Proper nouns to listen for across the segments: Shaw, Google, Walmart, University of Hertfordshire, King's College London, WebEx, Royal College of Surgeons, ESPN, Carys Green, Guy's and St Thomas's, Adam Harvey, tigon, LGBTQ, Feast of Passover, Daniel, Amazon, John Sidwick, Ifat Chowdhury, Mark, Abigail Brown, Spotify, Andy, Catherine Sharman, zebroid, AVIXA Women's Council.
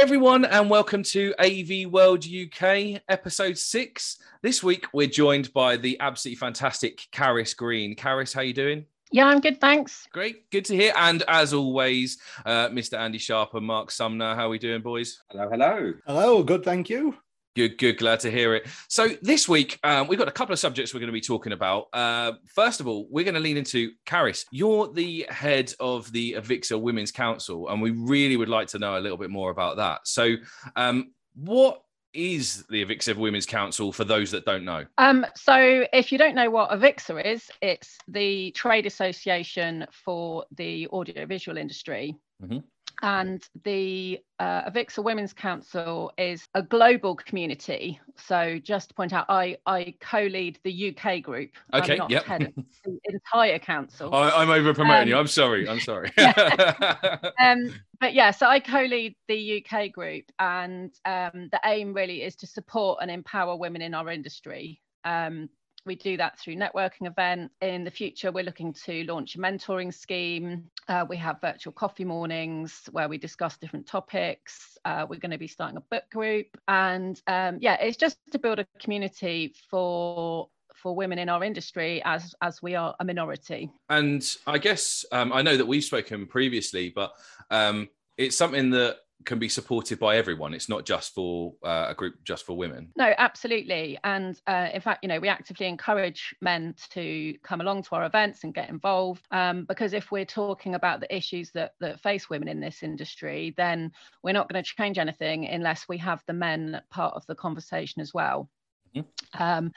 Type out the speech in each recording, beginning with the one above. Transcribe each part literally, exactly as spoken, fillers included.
G'day everyone and welcome to A V World U K episode six. This week we're joined by the absolutely fantastic Carys Green. Carys, how you doing? Yeah, I'm good, thanks. Great, good to hear. And as always, uh, Mister Andy Sharp and Mark Sumner, how are we doing, boys? Hello, hello. Hello, good, thank you. Good, good, glad to hear it. So this week, um, we've got a couple of subjects we're going to be talking about. Uh, first of all, we're going to lean into, Carys, you're the head of the AVIXA Women's Council, and we really would like to know a little bit more about that. So um, what is the AVIXA Women's Council for those that don't know? Um, so if you don't know what AVIXA is, it's the trade association for the audiovisual industry. Mm-hmm. And the uh, AVIXA Women's Council is a global community. So just to point out, I, I co-lead the U K group. Okay, I'm not yep. head of the entire council. I, I'm over-promoting um, you. I'm sorry. I'm sorry. Yeah. um, but yeah, so I co-lead the U K group. And um, the aim really is to support and empower women in our industry. Um, We do that through networking events. In the future, we're looking to launch a mentoring scheme. Uh, we have virtual coffee mornings where we discuss different topics. Uh, we're going to be starting a book group. And um, yeah, it's just to build a community for for women in our industry as as we are a minority. And I guess um, I know that we've spoken previously, but um, it's something that can be supported by everyone. It's not just for uh, a group just for women. No, absolutely. And uh, in fact, you know, we actively encourage men to come along to our events and get involved, um, because if we're talking about the issues that, that face women in this industry, then we're not going to change anything unless we have the men part of the conversation as well. Mm-hmm. Um,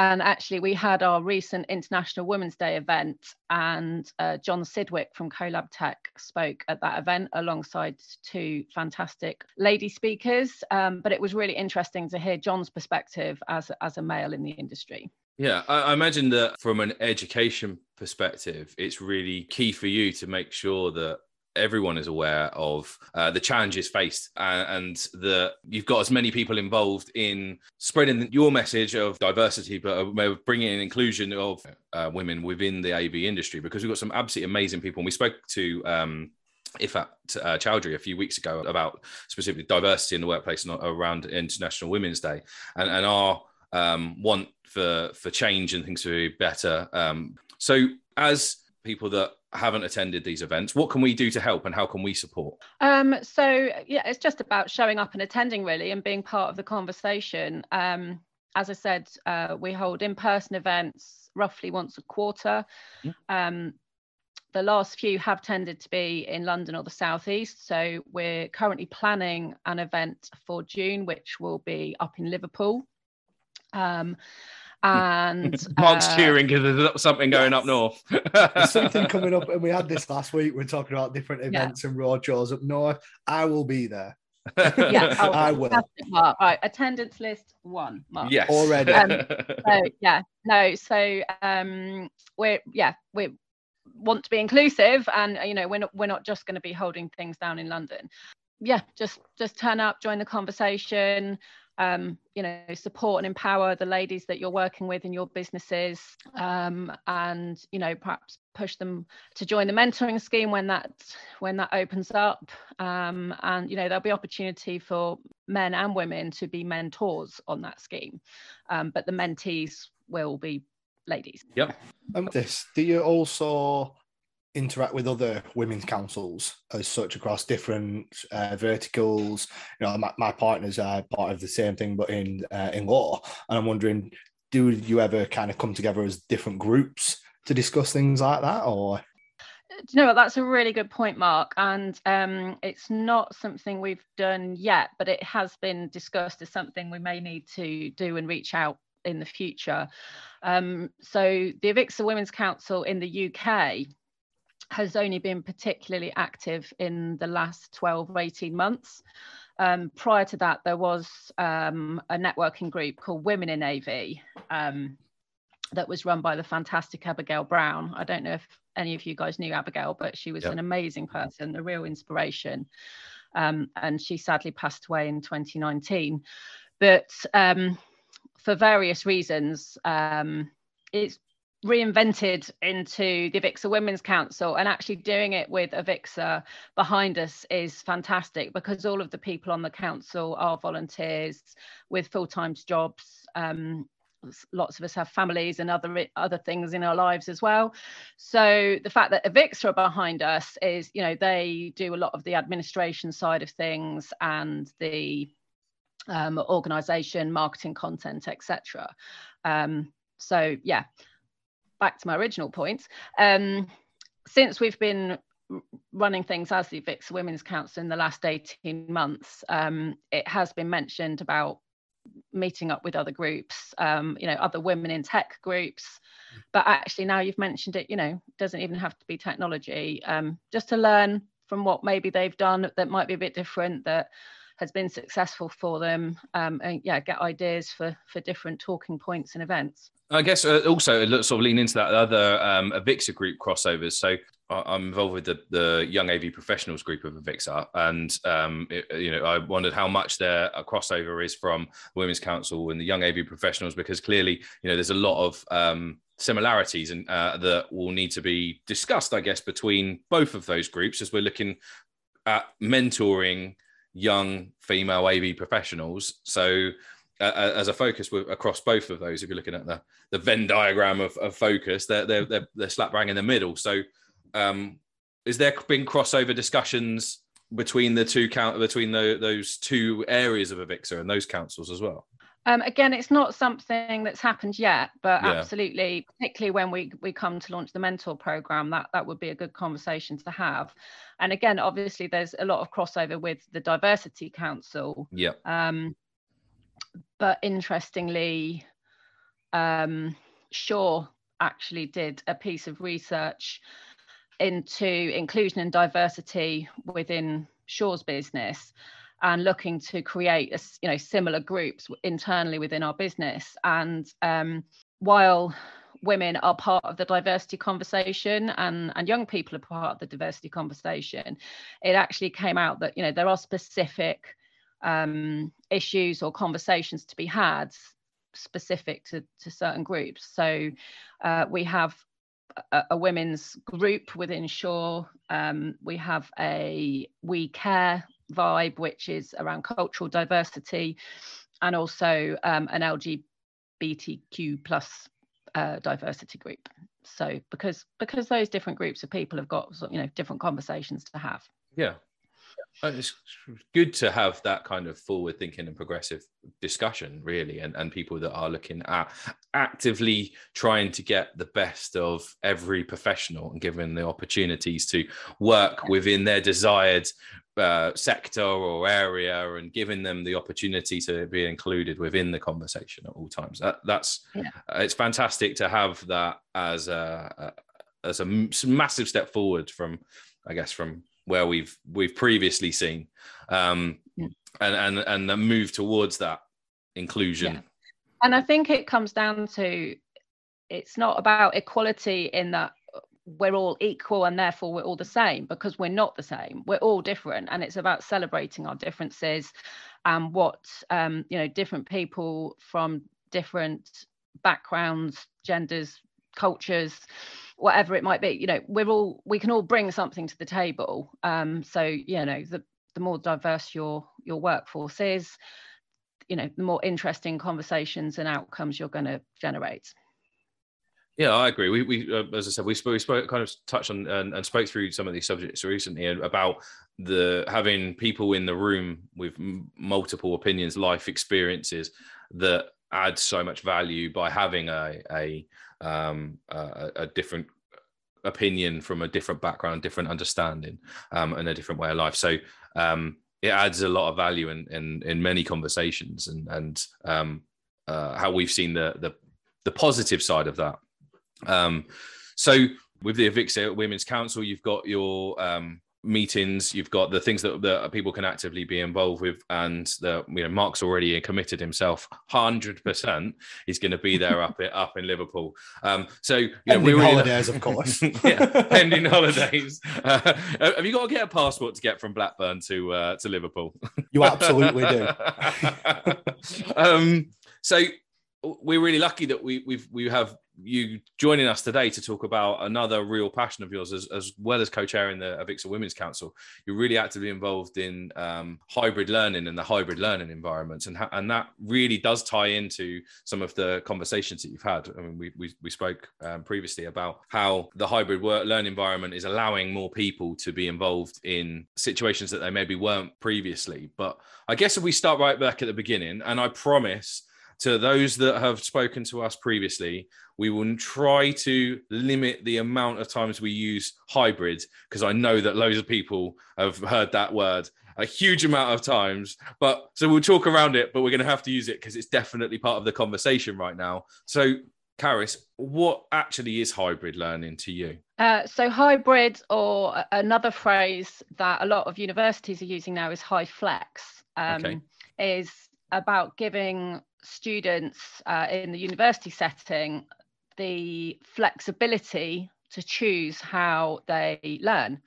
and actually, we had our recent International Women's Day event, and uh, John Sidwick from CoLab Tech spoke at that event alongside two fantastic lady speakers. Um, but it was really interesting to hear John's perspective as, as a male in the industry. Yeah, I, I imagine that from an education perspective, it's really key for you to make sure that everyone is aware of uh, the challenges faced and, and that you've got as many people involved in spreading your message of diversity, but bringing in inclusion of uh, women within the A V industry, because we've got some absolutely amazing people. And we spoke to um, Ifat uh, Chowdhury a few weeks ago about specifically diversity in the workplace and around International Women's Day and, and our um, want for, for change and things to be better. Um, so as people that haven't attended these events, what can we do to help and how can we support? Um, so yeah, it's just about showing up and attending really and being part of the conversation. Um, as I said, uh, we hold in-person events roughly once a quarter. Mm. Um, the last few have tended to be in London or the southeast. So we're currently planning an event for June, which will be up in Liverpool. Um, and Mark's uh, cheering because there's something going yes. up north. There's something coming up, and we had this last week. We're talking about different events yeah. and road shows up north. I will be there. Yeah, oh, I will. Mark. Right, attendance list one. Mark. Yes, already. Um, so yeah, no. So um, we're yeah we want to be inclusive, and you know we're not we're not just going to be holding things down in London. Yeah, just just turn up, join the conversation. Um, you know, support and empower the ladies that you're working with in your businesses, um, and you know, perhaps push them to join the mentoring scheme when that when that opens up. Um, and you know, there'll be opportunity for men and women to be mentors on that scheme, um, but the mentees will be ladies. Yep. Um, this, do you also interact with other women's councils as such across different uh, verticals? You know, my, my partners are part of the same thing, but in uh, in law. And I'm wondering, do you ever kind of come together as different groups to discuss things like that? Or do you know what? That's a really good point, Mark. And um, it's not something we've done yet, but it has been discussed as something we may need to do and reach out in the future. Um, so the AVIXA Women's Council in the U K has only been particularly active in the last twelve or eighteen months. Um, prior to that, there was um, a networking group called Women in A V um, that was run by the fantastic Abigail Brown. I don't know if any of you guys knew Abigail, but she was yep. an amazing person, a real inspiration. Um, and she sadly passed away in twenty nineteen. But um, for various reasons, um, it's reinvented into the AVIXA Women's Council, and actually doing it with AVIXA behind us is fantastic, because all of the people on the council are volunteers with full-time jobs. Um, lots of us have families and other other things in our lives as well, so the fact that AVIXA are behind us is, you know, they do a lot of the administration side of things and the um, organisation, marketing, content, et cetera. Um, so yeah, back to my original point, um, since we've been running things as the AVIXA Women's Council in the last eighteen months, um, it has been mentioned about meeting up with other groups, um, you know, other women in tech groups, but actually now you've mentioned it, you know, doesn't even have to be technology, um, just to learn from what maybe they've done that might be a bit different, that has been successful for them, um, and yeah, get ideas for for different talking points and events. I guess uh, also sort of lean into that other um, AVIXA group crossovers. So I'm involved with the, the Young A V Professionals group of AVIXA, and um, it, you know, I wondered how much their crossover is from Women's Council and the Young A V Professionals, because clearly, you know, there's a lot of um, similarities and uh, that will need to be discussed, I guess, between both of those groups as we're looking at mentoring young female A V professionals. So Uh, as a focus with, across both of those, if you're looking at the, the Venn diagram of, of focus, they're, they're, they're, they're slap bang in the middle. So um, is there been crossover discussions between the two count between the, those two areas of AVIXA and those councils as well? Um, again, it's not something that's happened yet, but yeah, absolutely, particularly when we, we come to launch the mentor program, that, that would be a good conversation to have. And again, obviously, there's a lot of crossover with the Diversity Council. Yeah. Um, But interestingly, um, Shaw actually did a piece of research into inclusion and diversity within Shaw's business, and looking to create, a, you know, similar groups internally within our business. And um, while women are part of the diversity conversation, and, and young people are part of the diversity conversation, it actually came out that, you know, there are specific um issues or conversations to be had specific to, to certain groups. So uh, we have a, a women's group within Shaw, um, we have a We Care vibe, which is around cultural diversity, and also um, an L G B T Q plus uh, diversity group. So because because those different groups of people have got, you know, different conversations to have. Yeah. It's good to have that kind of forward thinking and progressive discussion, really, and, and people that are looking at actively trying to get the best of every professional and given the opportunities to work within their desired uh, sector or area, and giving them the opportunity to be included within the conversation at all times. That, that's yeah. uh, it's fantastic to have that as a, a as a massive step forward from, I guess, from where we've we've previously seen, um, yeah. and and and the move towards that inclusion. Yeah. And I think it comes down to, it's not about equality in that we're all equal and therefore we're all the same, because we're not the same. We're all different, and it's about celebrating our differences, and what um, you know, different people from different backgrounds, genders, cultures, whatever it might be, you know, we're all, we can all bring something to the table. Um, so, you know, the, the more diverse your, your workforce is, you know, the more interesting conversations and outcomes you're going to generate. Yeah, I agree. We, we uh, as I said, we spoke, we spoke, kind of touched on and, and spoke through some of these subjects recently about the having people in the room with m multiple opinions, life experiences that add so much value by having a, a, um uh, a different opinion from a different background, different understanding, um and a different way of life. So um it adds a lot of value in in, in many conversations, and and um uh, how we've seen the, the the positive side of that. Um so with the AVIXA Women's Council, you've got your um meetings, you've got the things that, that people can actively be involved with, and the, you know, Mark's already committed himself one hundred percent. He's going to be there up it up in Liverpool. Um, so you know, we're holidays, of course. Yeah, pending holidays. Uh, have you got to get a passport to get from Blackburn to uh, to Liverpool? You absolutely do. um, so we're really lucky that we we've we have you joining us today to talk about another real passion of yours, as, as well as co-chairing the AVIXA Women's Council. You're really actively involved in um, hybrid learning and the hybrid learning environments, and ha- and that really does tie into some of the conversations that you've had. I mean, we we, we spoke um, previously about how the hybrid work learn environment is allowing more people to be involved in situations that they maybe weren't previously. But I guess if we start right back at the beginning, and I promise to those that have spoken to us previously, we will try to limit the amount of times we use hybrid, because I know that loads of people have heard that word a huge amount of times. But so we'll talk around it, but we're going to have to use it because it's definitely part of the conversation right now. So Carys, what actually is hybrid learning to you? Uh, so hybrid, or another phrase that a lot of universities are using now, is HyFlex. Um, okay. Is about giving students uh, in the university setting the flexibility to choose how they learn.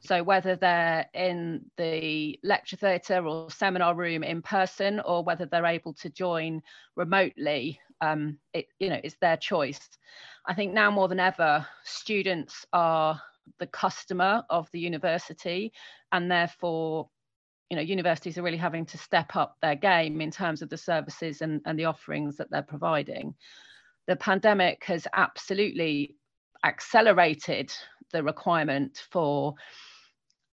So whether they're in the lecture theatre or seminar room in person, or whether they're able to join remotely, um, it, you know, it's their choice. I think now more than ever, students are the customer of the university, and therefore, you know, universities are really having to step up their game in terms of the services and, and the offerings that they're providing. The pandemic has absolutely accelerated the requirement for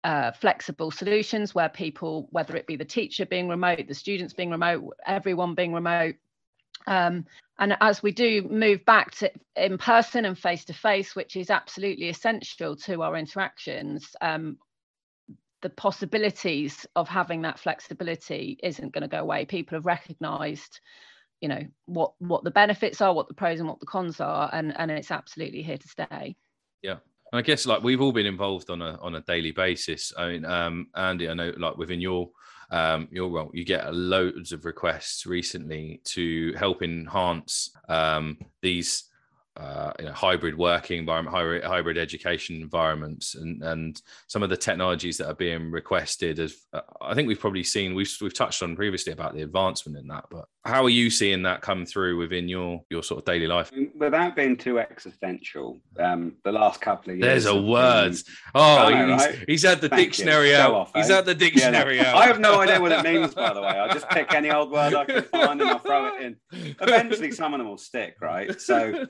uh, flexible solutions where people, whether it be the teacher being remote, the students being remote, everyone being remote. Um, and as we do move back to in person and face-to-face, which is absolutely essential to our interactions, um, the possibilities of having that flexibility isn't going to go away. People have recognised, you know, what, what the benefits are, what the pros and what the cons are, and, and it's absolutely here to stay. Yeah. And I guess, like, we've all been involved on a on a daily basis. I mean, um, Andy, I know, like, within your um, your role, you get loads of requests recently to help enhance um, these Uh, you know, hybrid working environment, hybrid, hybrid education environments, and and some of the technologies that are being requested. As uh, I think we've probably seen, we've we've touched on previously about the advancement in that. But how are you seeing that come through within your your sort of daily life? Without being too existential, um, the last couple of years. There's a word. Oh, know, he's, right? he's had the Thank dictionary out. Off, he's eh? had the dictionary yeah, out. I have no idea what it means, by the way. I'll just pick any old word I can find and I'll throw it in. Eventually, some of them will stick, right? So.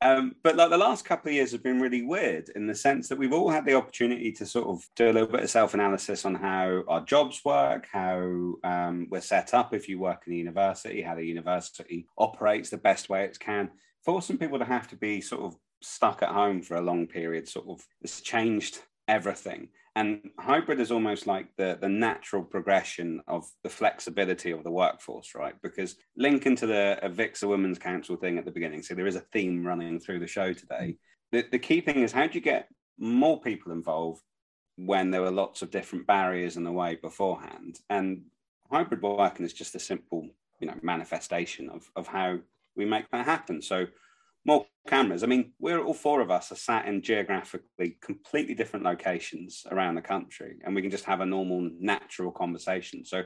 Um, but like the last couple of years have been really weird in the sense that we've all had the opportunity to sort of do a little bit of self-analysis on how our jobs work, how um, we're set up if you work in a university, how the university operates the best way it can. For some people to have to be sort of stuck at home for a long period sort of has changed everything. And hybrid is almost like the, the natural progression of the flexibility of the workforce, right? Because linking to the AVIXA Women's Council thing at the beginning, so there is a theme running through the show today. The, the key thing is, how do you get more people involved when there were lots of different barriers in the way beforehand? And hybrid working is just a simple, you know, manifestation of, of how we make that happen. So more cameras. I mean, we're all four of us are sat in geographically completely different locations around the country, and we can just have a normal, natural conversation. So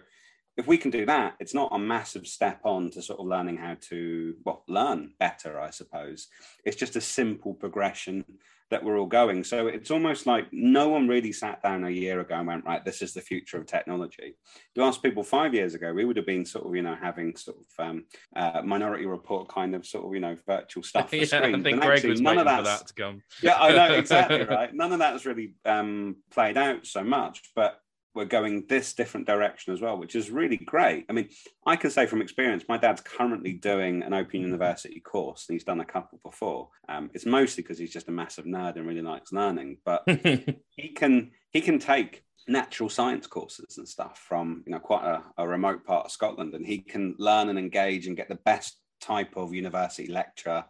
if we can do that, it's not a massive step on to sort of learning how to, well, learn better, I suppose. It's just a simple progression that we're all going. So it's almost like no one really sat down a year ago and went, right, this is the future of technology. You ask people five years ago, we would have been sort of, you know, having sort of um, uh, Minority Report kind of sort of, you know, virtual stuff. For yeah, screens. I think Greg was none waiting of for that to come. Yeah, I know, exactly, right? None of that's really um, played out so much, but we're going this different direction as well, which is really great. I mean, I can say from experience, my dad's currently doing an Open University course, and he's done a couple before. Um, it's mostly because he's just a massive nerd and really likes learning, but he can he can take natural science courses and stuff from, you know, quite a, a remote part of Scotland, and he can learn and engage and get the best type of university lecture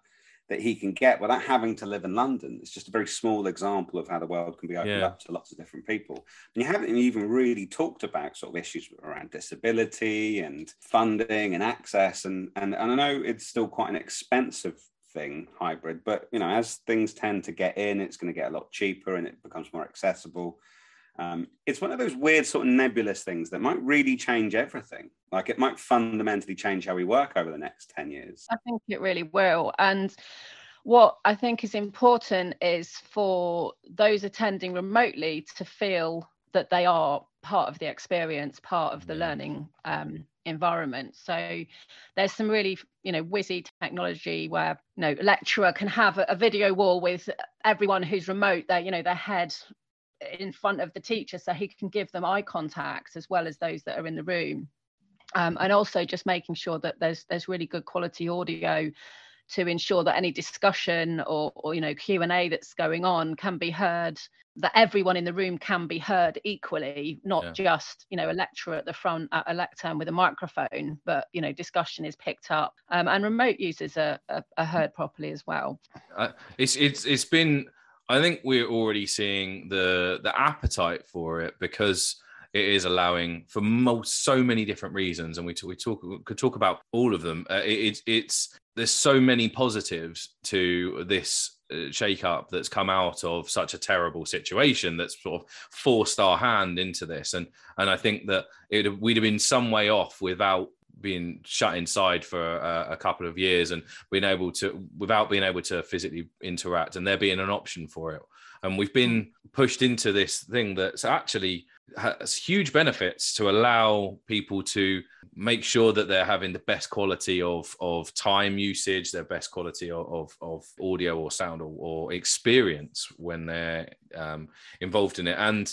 that he can get without having to live in London. It's just a very small example of how the world can be opened yeah. up to lots of different people. And you haven't even really talked about sort of issues around disability and funding and access. And, and, and I know it's still quite an expensive thing, hybrid, but, you know, as things tend to get in, it's going to get a lot cheaper and it becomes more accessible. Um, it's one of those weird sort of nebulous things that might really change everything. Like, it might fundamentally change how we work over the next ten years. I think it really will. And what I think is important is for those attending remotely to feel that they are part of the experience, part of the learning um, environment. So there's some really, you know, whizzy technology where, you know, a lecturer can have a, a video wall with everyone who's remote, their, you know, their head in front of the teacher, so he can give them eye contact as well as those that are in the room. Um, and also just making sure that there's there's really good quality audio to ensure that any discussion or, or you know, Q and A that's going on can be heard, that everyone in the room can be heard equally, not yeah. just, you know, a lecturer at the front at a lectern with a microphone, but, you know, discussion is picked up, um, and remote users are, are, are heard properly as well. Uh, it's it's it's been, I think we're already seeing the the appetite for it, because it is allowing for most, so many different reasons, and we t- we talk we could talk about all of them. Uh, it, it's there's so many positives to this uh, shake-up that's come out of such a terrible situation that's sort of forced our hand into this, and and I think that it we'd have been some way off without being shut inside for a, a couple of years and being able to, without being able to physically interact, and there being an option for it. And we've been pushed into this thing that's actually has huge benefits to allow people to make sure that they're having the best quality of of time usage, their best quality of of, of audio or sound or, or experience when they're um, involved in it. And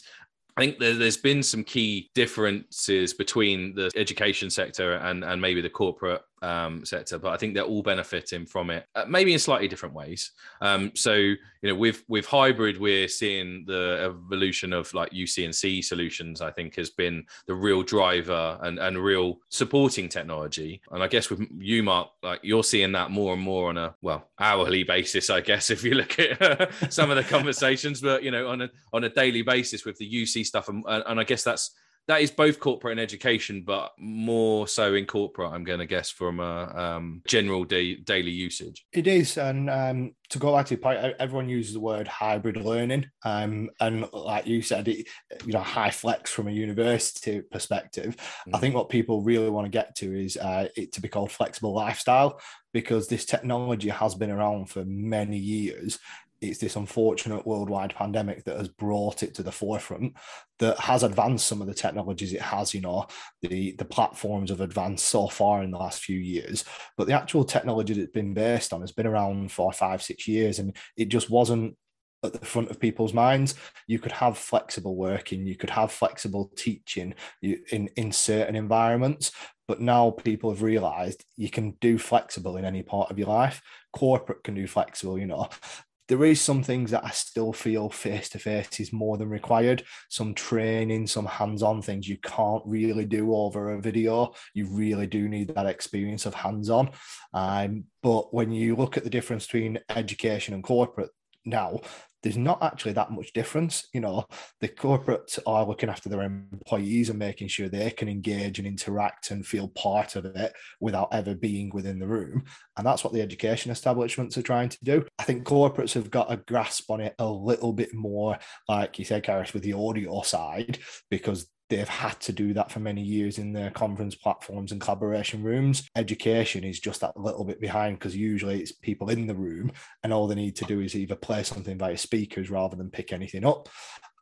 I think there's been some key differences between the education sector and, and maybe the corporate um, sector, but I think they're all benefiting from it, uh, maybe in slightly different ways. Um, so, you know, with with hybrid, we're seeing the evolution of like U C and C solutions, I think, has been the real driver and, and real supporting technology. And I guess with you, Mark, like you're seeing that more and more on a, well, hourly basis, I guess, if you look at some of the conversations, but, you know, on a, on a daily basis with the U C stuff. And, and I guess that's, that is both corporate and education, but more so in corporate, I'm going to guess, from a um, general day, daily usage. It is. And um, to go back to your point, everyone uses the word hybrid learning. Um, and like you said, it, you know, HyFlex from a university perspective. Mm. I think what people really want to get to is uh, it to be called flexible lifestyle, because this technology has been around for many years. It's this unfortunate worldwide pandemic that has brought it to the forefront, that has advanced some of the technologies it has. You know, the, the platforms have advanced so far in the last few years, but the actual technology that's been based on has been around for five, six years, and it just wasn't at the front of people's minds. You could have flexible working, you could have flexible teaching in, in certain environments, but now people have realised you can do flexible in any part of your life. Corporate can do flexible, you know. There is some things that I still feel face-to-face is more than required. Some training, some hands-on things you can't really do over a video. You really do need that experience of hands-on. Um, but when you look at the difference between education and corporate now, there's not actually that much difference. You know, the corporates are looking after their employees and making sure they can engage and interact and feel part of it without ever being within the room. And that's what the education establishments are trying to do. I think corporates have got a grasp on it a little bit more, like you said, Carys, with the audio side, because they've had to do that for many years in their conference platforms and collaboration rooms. Education is just that little bit behind, because usually it's people in the room and all they need to do is either play something via speakers rather than pick anything up.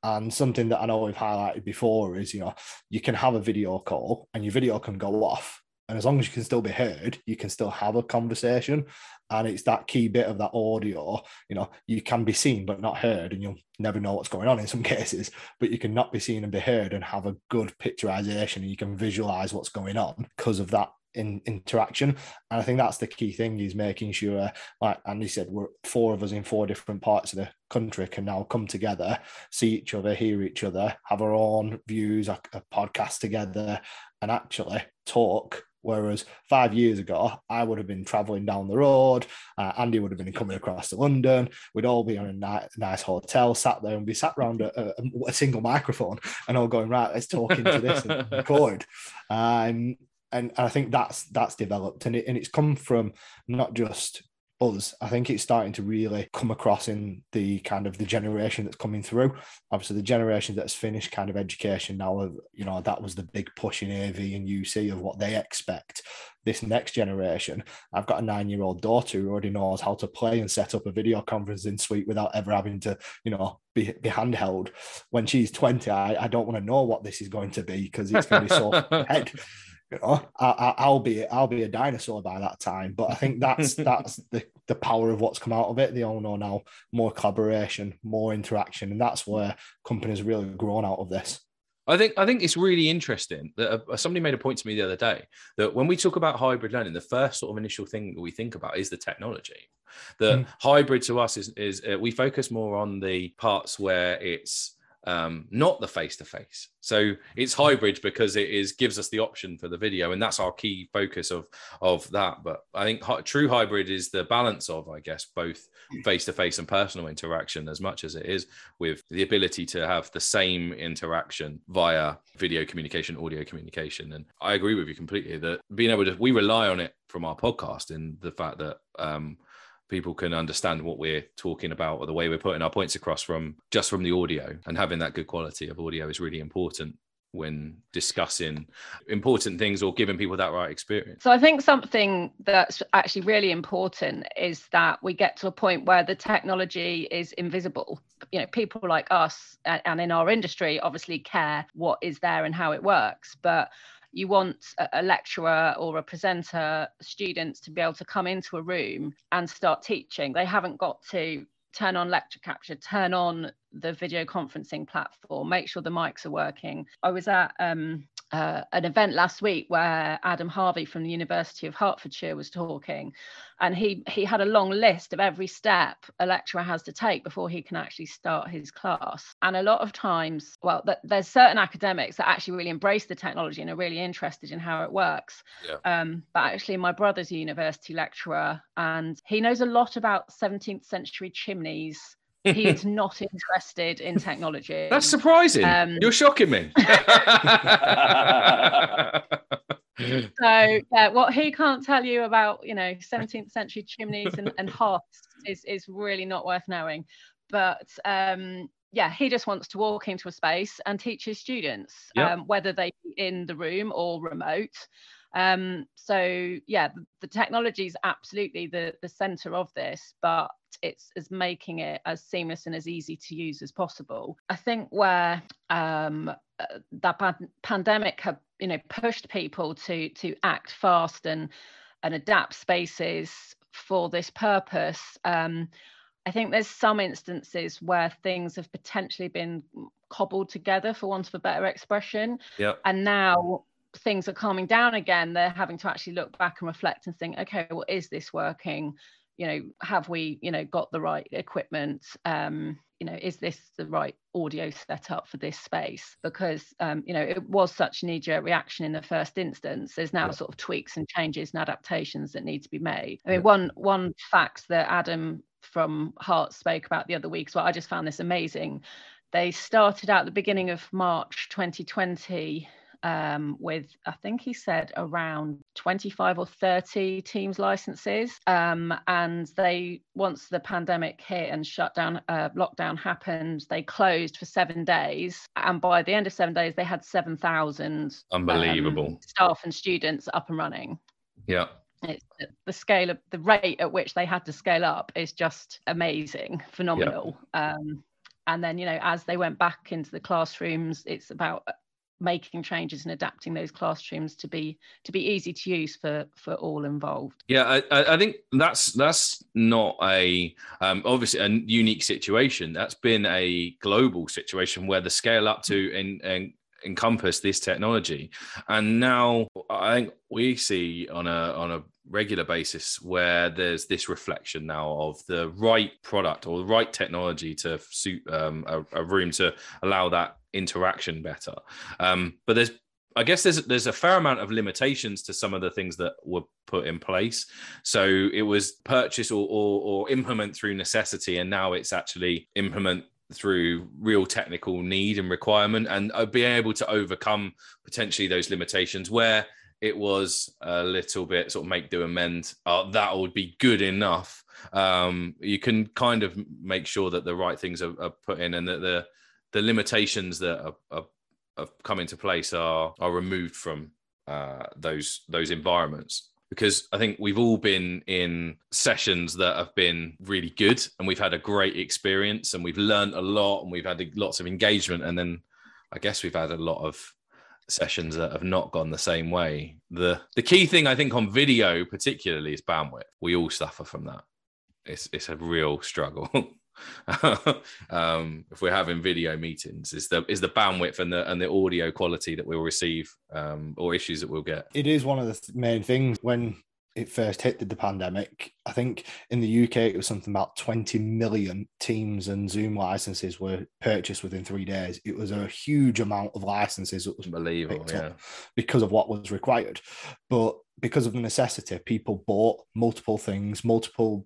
And something that I know we've highlighted before is, you know, you can have a video call and your video can go off, and as long as you can still be heard, you can still have a conversation. And it's that key bit of that audio, you know, you can be seen but not heard, and you'll never know what's going on in some cases, but you can not be seen and be heard and have a good picturization, and you can visualize what's going on because of that in interaction. And I think that's the key thing, is making sure, like Andy said, we're four of us in four different parts of the country can now come together, see each other, hear each other, have our own views, a podcast together, and actually talk. Whereas five years ago, I would have been traveling down the road. Uh, Andy would have been coming across to London. We'd all be in a ni- nice hotel, sat there, and be sat around a, a, a single microphone and all going, right, let's talk into this and record. Um, and, and I think that's that's developed. And, it, and it's come from not just us, I think it's starting to really come across in the kind of the generation that's coming through. Obviously, the generation that's finished kind of education now, you know, that was the big push in A V and U C of what they expect. This next generation, I've got a nine-year-old daughter who already knows how to play and set up a video conferencing suite without ever having to, you know, be, be handheld. When she's twenty, I, I don't want to know what this is going to be because it's going to be so ahead. You know, I, I, I'll be I'll be a dinosaur by that time. But I think that's that's the, the power of what's come out of it. They all know now more collaboration, more interaction, and that's where companies really grown out of this. I think I think it's really interesting that uh, somebody made a point to me the other day that when we talk about hybrid learning, the first sort of initial thing that we think about is the technology. The mm. hybrid to us is is uh, we focus more on the parts where it's um, not the face to face. So it's hybrid because it is gives us the option for the video, and that's our key focus of of that. But I think hi- true hybrid is the balance of, I guess, both face to face and personal interaction as much as it is with the ability to have the same interaction via video communication, audio communication. And I agree with you completely that being able to we rely on it from our podcast in the fact that um, people can understand what we're talking about or the way we're putting our points across from just from the audio, and having that good quality of audio is really important when discussing important things or giving people that right experience. So I think something that's actually really important is that we get to a point where the technology is invisible. You know, people like us and in our industry obviously care what is there and how it works, but you want a lecturer or a presenter, students to be able to come into a room and start teaching. They haven't got to turn on lecture capture, turn on the video conferencing platform, make sure the mics are working. I was at um, uh, an event last week where Adam Harvey from the University of Hertfordshire was talking, and he, he had a long list of every step a lecturer has to take before he can actually start his class. And a lot of times, well, th- there's certain academics that actually really embrace the technology and are really interested in how it works. Yeah. Um, but actually, my brother's a university lecturer, and he knows a lot about seventeenth century chimneys. He is not interested in technology. That's surprising. Um, You're shocking me. So, yeah, what he can't tell you about, you know, seventeenth century chimneys and, and hearths is, is really not worth knowing. But um, yeah, he just wants to walk into a space and teach his students, yep. um, whether they be in the room or remote. Um, so yeah, the technology is absolutely the, the centre of this, but it's, it's making it as seamless and as easy to use as possible. I think where um, that pan- pandemic have, you know, pushed people to to act fast and and adapt spaces for this purpose. Um, I think there's some instances where things have potentially been cobbled together, for want of a better expression. Yep. And now things are calming down again, they're having to actually look back and reflect and think, okay, well, is this working? You know, have we, you know, got the right equipment? Um, you know, is this the right audio setup for this space? Because, um, you know, it was such a knee-jerk reaction in the first instance. There's now yeah. sort of tweaks and changes and adaptations that need to be made. I mean, yeah. one one fact that Adam from Hart spoke about the other week, so I just found this amazing. They started out at the beginning of March twenty twenty Um, with, I think he said, around twenty-five or thirty Teams licenses. Um, and they, once the pandemic hit and shutdown, uh, lockdown happened, they closed for seven days. And by the end of seven days, they had seven thousand unbelievable um, staff and students up and running. Yeah. It's the scale of the rate at which they had to scale up is just amazing, phenomenal. Yeah. Um, and then, you know, as they went back into the classrooms, it's about making changes and adapting those classrooms to be to be easy to use for for all involved. Yeah, I, I think that's that's not a um, obviously a unique situation. That's been a global situation where the scale up to and and encompass this technology, and now I think we see on a on a regular basis where there's this reflection now of the right product or the right technology to suit um, a, a room to allow that interaction better. Um, but there's, I guess there's there's a fair amount of limitations to some of the things that were put in place. So it was purchase or or, or implement through necessity, and now it's actually implement through real technical need and requirement, and be able to overcome potentially those limitations where it was a little bit sort of make do and mend. Uh, that would be good enough. Um, you can kind of make sure that the right things are, are put in, and that the the limitations that are, are, have come into place are are removed from uh, those those environments. Because I think we've all been in sessions that have been really good, and we've had a great experience, and we've learned a lot, and we've had lots of engagement. And then I guess we've had a lot of sessions that have not gone the same way. The the key thing I think on video particularly is bandwidth. We all suffer from that. It's it's a real struggle. um, if we're having video meetings, is the is the bandwidth and the and the audio quality that we'll receive, um, or issues that we'll get. It is one of the main things when it first hit the pandemic. I think in the U K it was something about twenty million Teams and Zoom licenses were purchased within three days. It was a huge amount of licenses that was unbelievable, yeah, because of what was required. But because of the necessity, people bought multiple things, multiple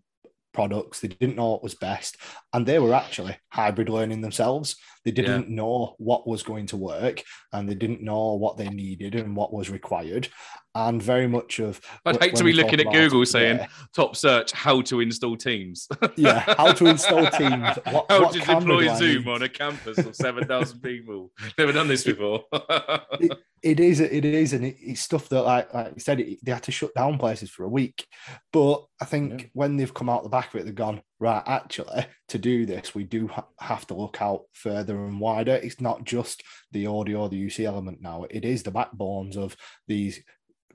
products. They didn't know what was best, and they were actually hybrid learning themselves. They didn't yeah. know what was going to work, and they didn't know what they needed and what was required. And very much of I'd hate to be looking at Google saying yeah. top search how to install Teams. yeah how to install Teams what, how what to deploy Zoom on a campus of seven thousand people. Never done this before. it, it is it is and it, it's stuff that like, like you said it, they had to shut down places for a week. But I think yeah. when they've come out the back of it, they've gone, right, actually, to do this, we do ha- have to look out further and wider. It's not just the audio or the U C element now. It is the backbones of these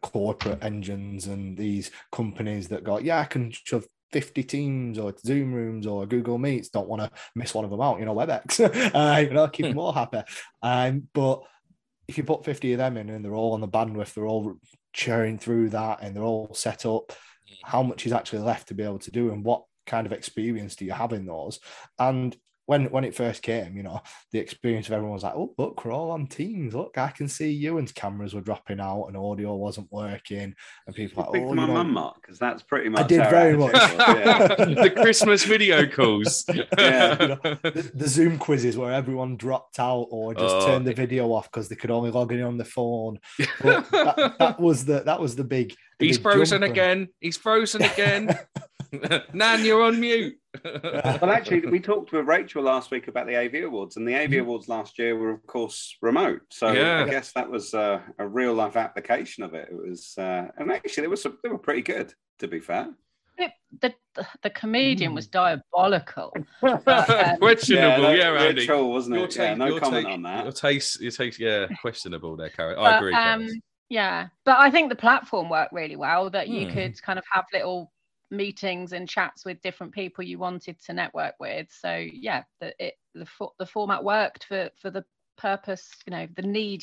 corporate engines and these companies that go, yeah, I can shove fifty Teams or Zoom rooms or Google Meets. Don't want to miss one of them out, you know, WebEx. uh, you know, keep them all happy. Um, but if you put fifty of them in and they're all on the bandwidth, they're all churning through that and they're all set up, how much is actually left to be able to do, and what kind of experience do you have in those? And when when it first came, you know, the experience of everyone was like, oh, look, we're all on Teams. Look, I can see you. And cameras were dropping out and audio wasn't working. And people like, oh, you my know, mum, Mark, because that's pretty much I did very much. Yeah. The Christmas video calls. yeah. You know, the, the Zoom quizzes where everyone dropped out or just oh. turned the video off because they could only log in on the phone. But that, that was the that was the big the He's big frozen jumper. again. He's frozen again. Nan, you're on mute. Well, actually, we talked with Rachel last week about the A V Awards, and the A V Awards last year were, of course, remote. So yeah. I guess that was uh, a real life application of it. It was, uh, and actually, they were some, they were pretty good, to be fair. It, the the comedian mm. was diabolical. But, um, questionable, yeah, yeah Andy. Rachel, wasn't it? Your take, yeah, no your comment take, on that. Your taste, your taste, yeah, questionable there, Carys. I agree. Um, yeah, but I think the platform worked really well. That you mm. could kind of have little meetings and chats with different people you wanted to network with. So yeah, the it, the fo- the format worked for for the purpose, you know, the need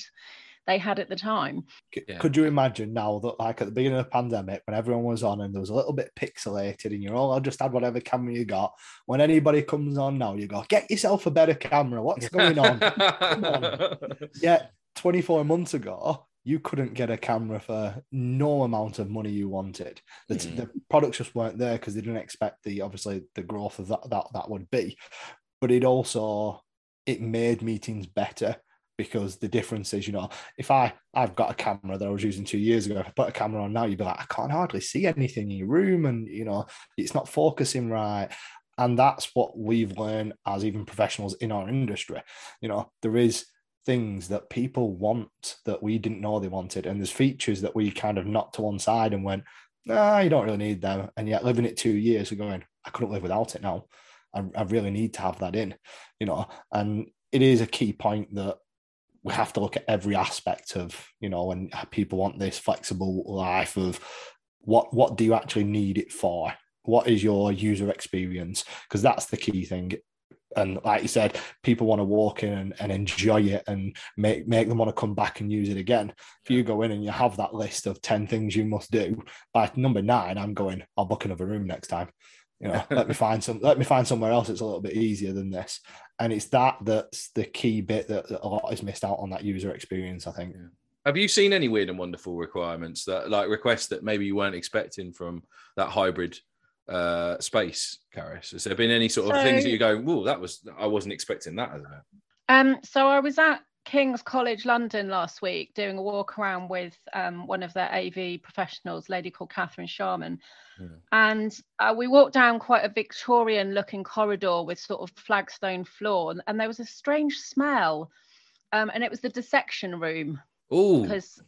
they had at the time. Yeah. Could you imagine now that, like, at the beginning of the pandemic, when everyone was on and there was a little bit pixelated, and you're all, I'll just add whatever camera you got. When anybody comes on now, you go, get yourself a better camera. What's going on? Come on. Yeah, twenty-four months ago, you couldn't get a camera for no amount of money you wanted. The, mm. the products just weren't there because they didn't expect the, obviously, the growth of that, that that would be. But it also, it made meetings better because the difference is, you know, if I, I've got a camera that I was using two years ago, if I put a camera on now, you'd be like, I can't hardly see anything in your room, and, you know, it's not focusing right. And that's what we've learned as even professionals in our industry. You know, there is things that people want that we didn't know they wanted, and there's features that we kind of knocked to one side and went, nah, you don't really need them, and yet living it two years ago, going, I couldn't live without it now. I, I really need to have that in, you know. And it is a key point that we have to look at every aspect of, you know, when people want this flexible life of what what do you actually need it for? What is your user experience? Because that's the key thing. And like you said, people want to walk in and, and enjoy it and make, make them want to come back and use it again. If you go in and you have that list of ten things you must do, by number nine, I'm going, I'll book another room next time. You know, let me find some, let me find somewhere else that's a little bit easier than this. And it's that that's the key bit that, that a lot is missed out on, that user experience, I think. Have you seen any weird and wonderful requirements that, like, requests that maybe you weren't expecting from that hybrid uh space, Carys? Has there been any sort of so, things that you go, oh, that was, I wasn't expecting that, as well? Um so I was at King's College London last week doing a walk around with um, one of their A V professionals, a lady called Catherine Sharman. Yeah. And uh, we walked down quite a Victorian looking corridor with sort of flagstone floor, and, and there was a strange smell. Um, and it was the dissection room. Oh, because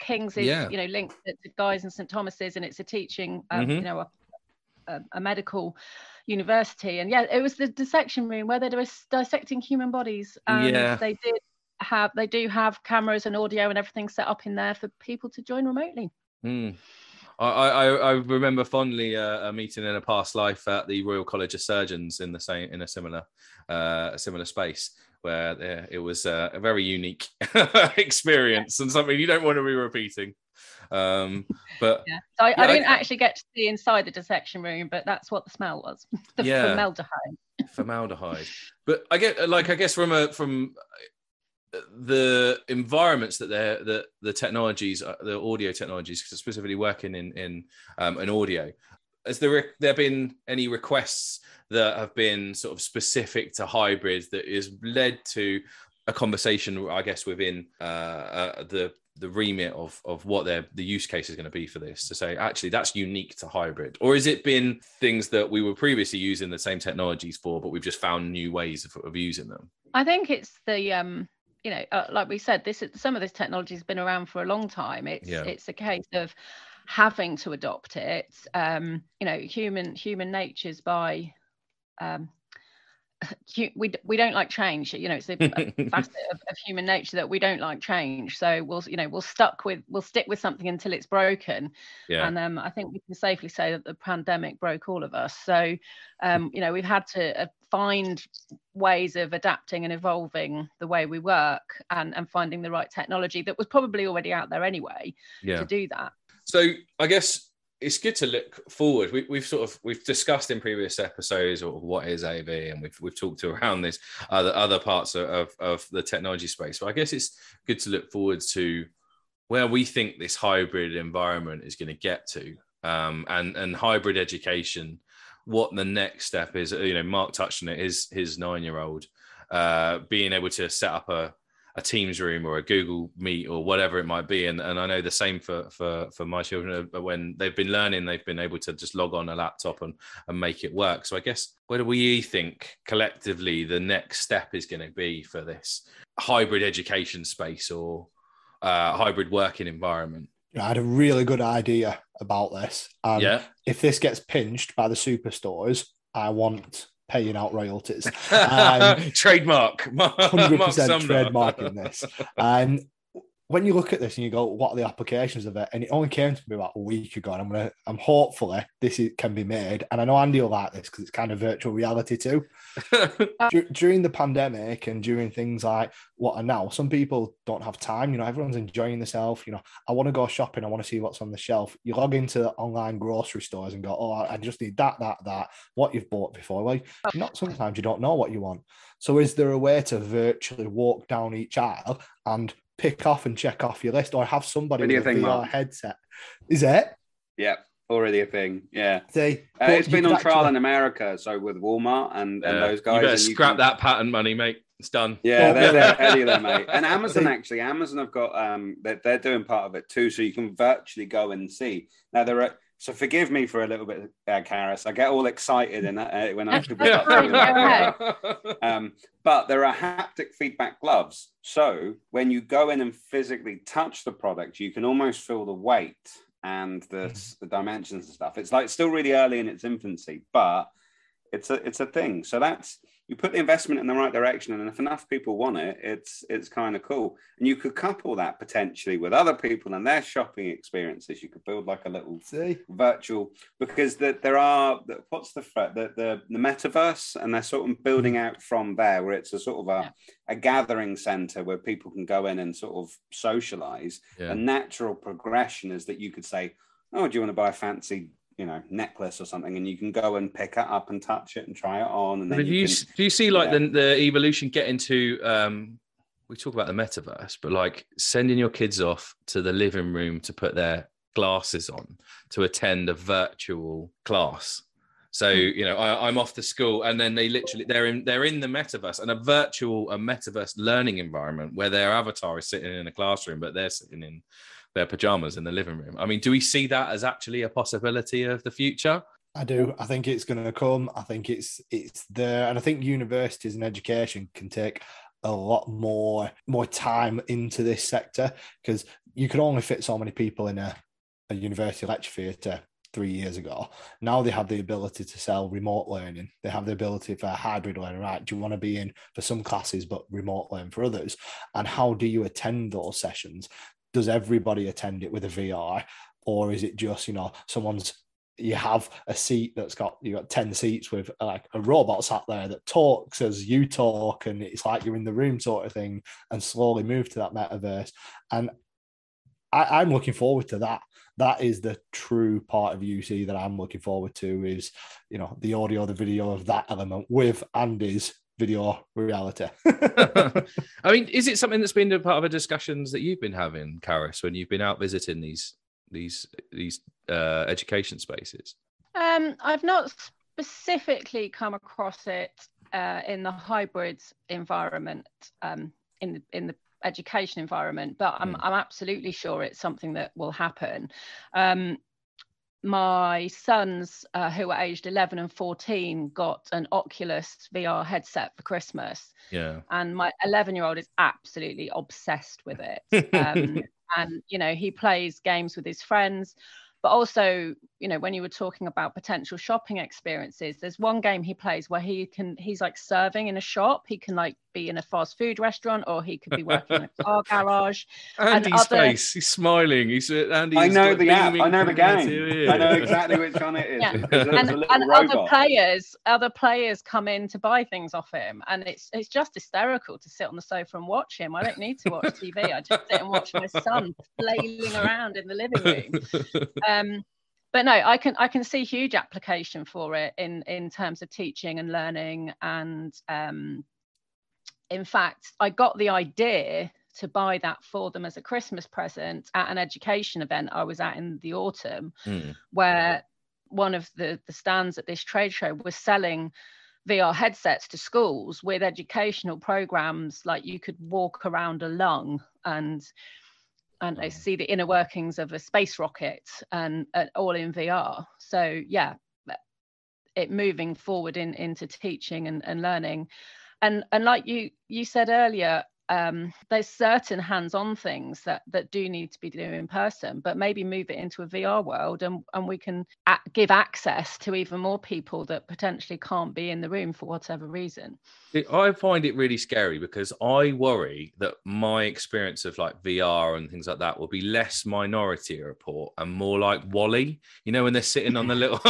King's is, yeah. you know, linked to Guy's and St Thomas's, and it's a teaching, um, mm-hmm. you know, a, a, a medical university. And yeah, it was the dissection room where they were dissecting human bodies. And yeah. they did. have they do have cameras and audio and everything set up in there for people to join remotely. mm. I, I I remember fondly uh, a meeting in a past life at the Royal College of Surgeons in the same in a similar uh a similar space where there, it was uh, a very unique experience, yeah. and something you don't want to be repeating. Um but yeah. so I, yeah, I didn't I, actually get to see inside the dissection room, but that's what the smell was. The yeah. formaldehyde. formaldehyde But I get like I guess from a from the environments that they're the the technologies, the audio technologies, specifically working in in um, an audio, has there there been any requests that have been sort of specific to hybrid that is led to a conversation, I guess, within uh, uh, the the remit of of what their the use case is going to be for this, to say actually that's unique to hybrid? Or has it been things that we were previously using the same technologies for, but we've just found new ways of, of using them? I think it's the um you know, uh, like we said, this is, some of this technology has been around for a long time. It's yeah. it's a case of having to adopt it. Um, you know, human human nature's by um, we we don't like change. You know, it's a, a facet of, of human nature that we don't like change. So we'll you know we'll stuck with we'll stick with something until it's broken. Yeah. And um, I think we can safely say that the pandemic broke all of us. So um, you know, we've had to. Uh, find ways of adapting and evolving the way we work, and, and finding the right technology that was probably already out there anyway yeah. to do that. So I guess it's good to look forward. We, we've sort of, we've discussed in previous episodes or what is A V, and we've we've talked around this other, other parts of, of, of the technology space. But I guess it's good to look forward to where we think this hybrid environment is going to get to, um, and, and hybrid education, what the next step is. You know, Mark touched on it, his, his nine-year-old uh, being able to set up a, a Teams room or a Google Meet or whatever it might be. And, and I know the same for, for, for my children. When they've been learning, they've been able to just log on a laptop and, and make it work. So I guess, where do we think collectively the next step is going to be for this hybrid education space or uh, hybrid working environment? I had a really good idea about this. Um, yeah. If this gets pinched by the superstores, I want paying out royalties. Um, Trademark. Mark, one hundred percent Mark trademarking this. Um, when you look at this and you go, what are the applications of it? And it only came to me about a week ago, and I'm gonna, I'm hopefully this is, can be made. And I know Andy will like this because it's kind of virtual reality too. D- during the pandemic and during things like what are now, some people don't have time. You know, everyone's enjoying themselves. You know, I want to go shopping. I want to see what's on the shelf. You log into the online grocery stores and go, oh, I just need that, that, that. What you've bought before? Like, not sometimes you don't know what you want. So, is there a way to virtually walk down each aisle and pick off and check off your list, or have somebody with a V R Mark? headset? Is it? Yeah, already a thing. Yeah. See, uh, it's been on actually... trial in America, so with Walmart and, and yeah. those guys. You better and scrap you can... that patent money, mate. It's done. Yeah, they're, they're ahead of them, mate. And Amazon, actually, Amazon have got, um, they're, they're doing part of it too, so you can virtually go and see. Now, there are, so forgive me for a little bit, uh, Carys. I get all excited and uh, when I have to be up um, but there are haptic feedback gloves. So when you go in and physically touch the product, you can almost feel the weight and the, the dimensions and stuff. It's like still really early in its infancy, but it's a it's a thing. So that's, you put the investment in the right direction, and if enough people want it, it's it's kind of cool. And you could couple that potentially with other people and their shopping experiences. You could build like a little See? virtual, because that there are what's the the the, the metaverse, and they're sort of building out from there, where it's a sort of a, a gathering center where people can go in and sort of socialize. Yeah. A natural progression is that you could say, oh, do you want to buy a fancy, you know, necklace or something, and you can go and pick it up and touch it and try it on. And then do you, you can, do you see like yeah. the, the evolution get into? Um, we talk about the metaverse, but like sending your kids off to the living room to put their glasses on to attend a virtual class. So, you know, I, I'm off to school, and then they literally they're in they're in the metaverse, and a virtual a metaverse learning environment where their avatar is sitting in a classroom, but they're sitting in their pajamas in the living room. I mean, do we see that as actually a possibility of the future? I do. I think it's going to come. I think it's it's there, and I think universities and education can take a lot more more time into this sector, because you could only fit so many people in a, a university lecture theatre three years ago. Now they have the ability to sell remote learning. They have the ability for hybrid learning, right? Do you want to be in for some classes, but remote learn for others? And how do you attend those sessions? Does everybody attend it with a V R? Or is it just, you know, someone's, you have a seat that's got, you got ten seats with like a robot sat there that talks as you talk, and it's like you're in the room sort of thing, and slowly move to that metaverse. And I, I'm looking forward to that. That is the true part of U C that I'm looking forward to, is, you know, the audio, the video of that element with Andy's video reality. I mean, is it something that's been a part of the discussions that you've been having, Carys, when you've been out visiting these these these uh, education spaces? Um, I've not specifically come across it uh, in the hybrid environment, um, in the in the education environment, but I'm, mm. I'm absolutely sure it's something that will happen. Um, my sons, uh, who are aged eleven and fourteen, got an Oculus V R headset for Christmas. Yeah. And my eleven-year-old is absolutely obsessed with it. Um, and, you know, he plays games with his friends. But also, you know, when you were talking about potential shopping experiences, there's one game he plays where he can, he's like serving in a shop. He can like be in a fast food restaurant, or he could be working in a car garage. Andy's and other... face, he's smiling. He's Andy's I know the app. I know the game. I know exactly which one it is. Yeah. And, and other players, other players come in to buy things off him, and it's it's just hysterical to sit on the sofa and watch him. I don't need to watch T V. I just sit and watch my son flailing around in the living room. Um, Um, but no, I can I can see huge application for it in, in terms of teaching and learning. And um, in fact, I got the idea to buy that for them as a Christmas present at an education event I was at in the autumn, mm. where one of the, the stands at this trade show was selling V R headsets to schools with educational programs, like you could walk around a lung and... and I see the inner workings of a space rocket, and, and all in V R. So yeah, it moving forward in into teaching and, and learning. And and like you you said earlier, um, there's certain hands-on things that that do need to be done in person, but maybe move it into a V R world, and, and we can a- give access to even more people that potentially can't be in the room for whatever reason. I find it really scary, because I worry that my experience of like V R and things like that will be less Minority Report and more like WALL-E, you know, when they're sitting on the little,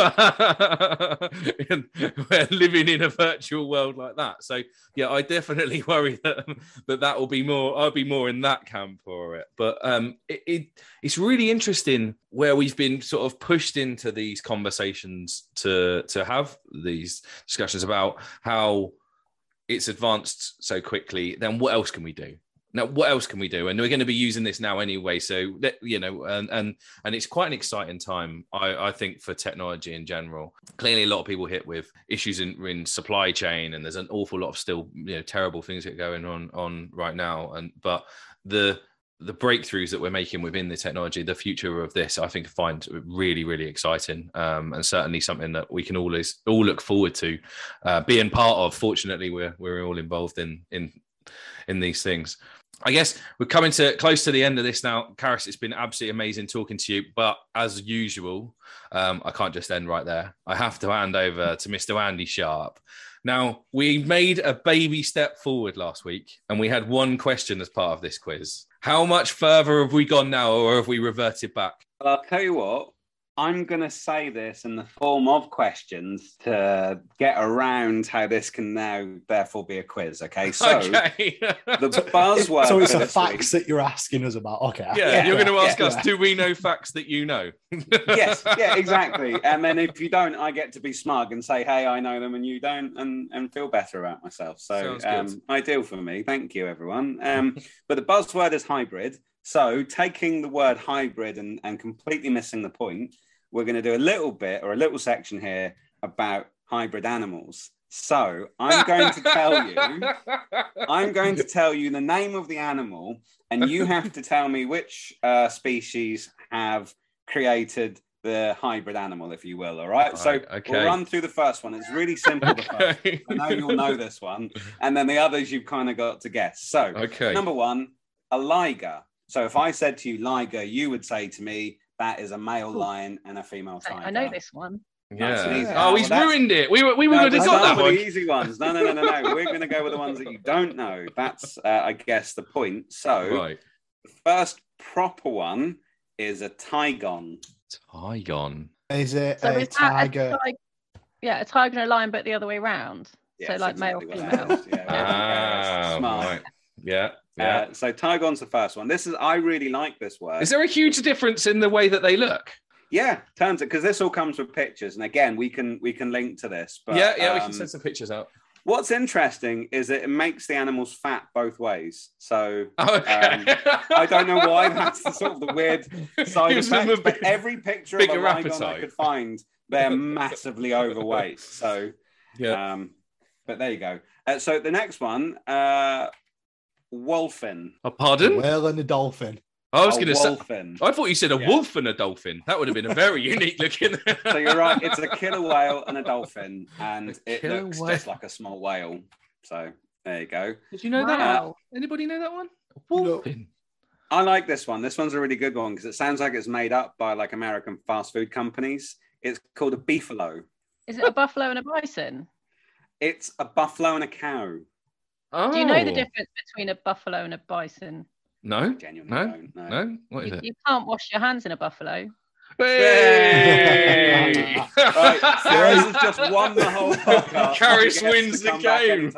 we're living in a virtual world like that. So yeah, I definitely worry that that, that that will be more, I'll be more in that camp for it. But um, it, it it's really interesting where we've been sort of pushed into these conversations to to have these discussions about how it's advanced so quickly. Then what else can we do? Now, what else can we do? And we're going to be using this now anyway. So, you know, and and, and it's quite an exciting time, I, I think, for technology in general. Clearly, a lot of people hit with issues in, in supply chain, and there's an awful lot of still, you know, terrible things that are going on, on right now. And but the the breakthroughs that we're making within the technology, the future of this, I think I find really, really exciting, um, and certainly something that we can always all look forward to uh, being part of. Fortunately, we're we're all involved in in in these things. I guess we're coming to close to the end of this now. Carys, it's been absolutely amazing talking to you. But as usual, um, I can't just end right there. I have to hand over to Mister Andy Sharp. Now, we made a baby step forward last week, and we had one question as part of this quiz. How much further have we gone now, or have we reverted back? Well, I'll tell you what, I'm going to say this in the form of questions to get around how this can now therefore be a quiz, okay? So okay. The buzzword... So it's the facts week, that you're asking us about, okay. Yeah, yeah. You're going to ask yeah. us, yeah. do we know facts that you know? Yes, yeah, exactly. And then if you don't, I get to be smug and say, hey, I know them and you don't, and, and feel better about myself. So um, ideal for me. Thank you, everyone. Um, but the buzzword is hybrid. So taking the word hybrid and, and completely missing the point, we're going to do a little bit or a little section here about hybrid animals. So I'm going to tell you, I'm going to tell you the name of the animal, and you have to tell me which uh, species have created the hybrid animal, if you will. All right. All so right, okay. We'll run through the first one. It's really simple. Okay. The first. I know you'll know this one, and then the others you've kind of got to guess. So, okay. Number one, a liger. So if I said to you liger, you would say to me that is a male lion and a female tiger. I know this one. Yeah. Easy, oh, he's well, ruined it. We were we were no, going to got that one. The easy ones. No, no, no, no, no. We're going to go with the ones that you don't know. That's, uh, I guess, the point. So, right. The first proper one is a tigon. Tigon. Is it so a is tiger? A, yeah, a tiger and a lion, but the other way around. Yes, so, like exactly male, female. Yeah, yeah, ah, smart. Right. Yeah. Yeah. Uh, so, tigon's the first one. This is. I really like this word. Is there a huge difference in the way that they look? Yeah, turns it because this all comes with pictures, and again, we can we can link to this. But yeah, yeah, um, we can send some pictures out. What's interesting is that it makes the animals fat both ways. So oh, okay. um, I don't know why that's the, sort of the weird side effect. Big, but every picture of a ligon I could find, they're massively overweight. So yeah, um, but there you go. Uh, so the next one, uh, wolfin. A pardon? Whale and a dolphin. I was going to say. I thought you said a yeah. wolf and a dolphin. That would have been a very unique looking. So you're right. It's a killer whale and a dolphin, and it looks whale. just like a small whale. So there you go. Did you know wow. that? Uh, Anybody know that one? Wolfin. I like this one. This one's a really good one because it sounds like it's made up by like American fast food companies. It's called a beefalo. Is it a buffalo and a bison? It's a buffalo and a cow. Oh. Do you know the difference between a buffalo and a bison? No, genuinely no, don't. no, no. What is you, it? You can't wash your hands in a buffalo. Hey! Right, Sarah's has just won the whole podcast. Carys wins the game.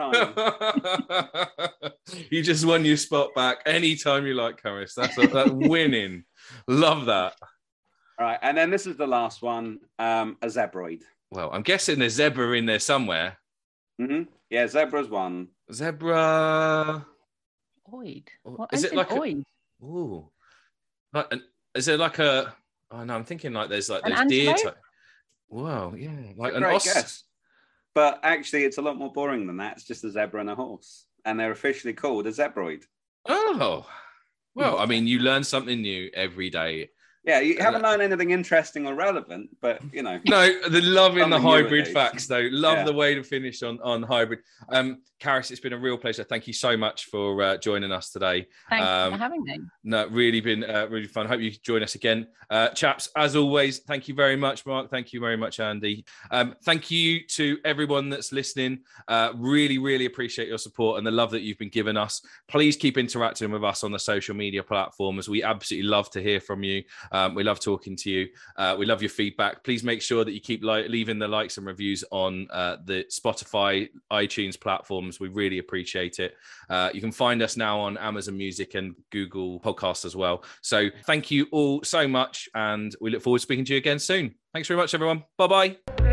You just won your spot back anytime you like, Carys. That's a, that winning. Love that. All right, and then this is the last one, um, a zebroid. Well, I'm guessing there's zebra in there somewhere. Mm-hmm. Yeah, zebra's one. Zebra... Oid. What is it like? Oid? A, ooh, like an, is it like a? Oh no, I'm thinking like there's like an those antelope? Deer. Type. Whoa, yeah, like an os. Guess. But actually, it's a lot more boring than that. It's just a zebra and a horse, and they're officially called a zebroid. Oh, well, I mean, you learn something new every day. Yeah, you haven't learned anything interesting or relevant, but you know. No, the love in the hybrid facts, though. Love yeah. the way to finish on, on hybrid. Um, Carys, it's been a real pleasure. Thank you so much for uh, joining us today. Thanks um, for having me. No, really been uh, really fun. Hope you join us again, uh, chaps. As always, thank you very much, Mark. Thank you very much, Andy. Um, thank you to everyone that's listening. Uh, really, really appreciate your support and the love that you've been giving us. Please keep interacting with us on the social media platforms. We absolutely love to hear from you. Um, we love talking to you. Uh, we love your feedback. Please make sure that you keep li- leaving the likes and reviews on uh, the Spotify, iTunes platforms. We really appreciate it. Uh, you can find us now on Amazon Music and Google Podcasts as well. So thank you all so much. And we look forward to speaking to you again soon. Thanks very much, everyone. Bye-bye.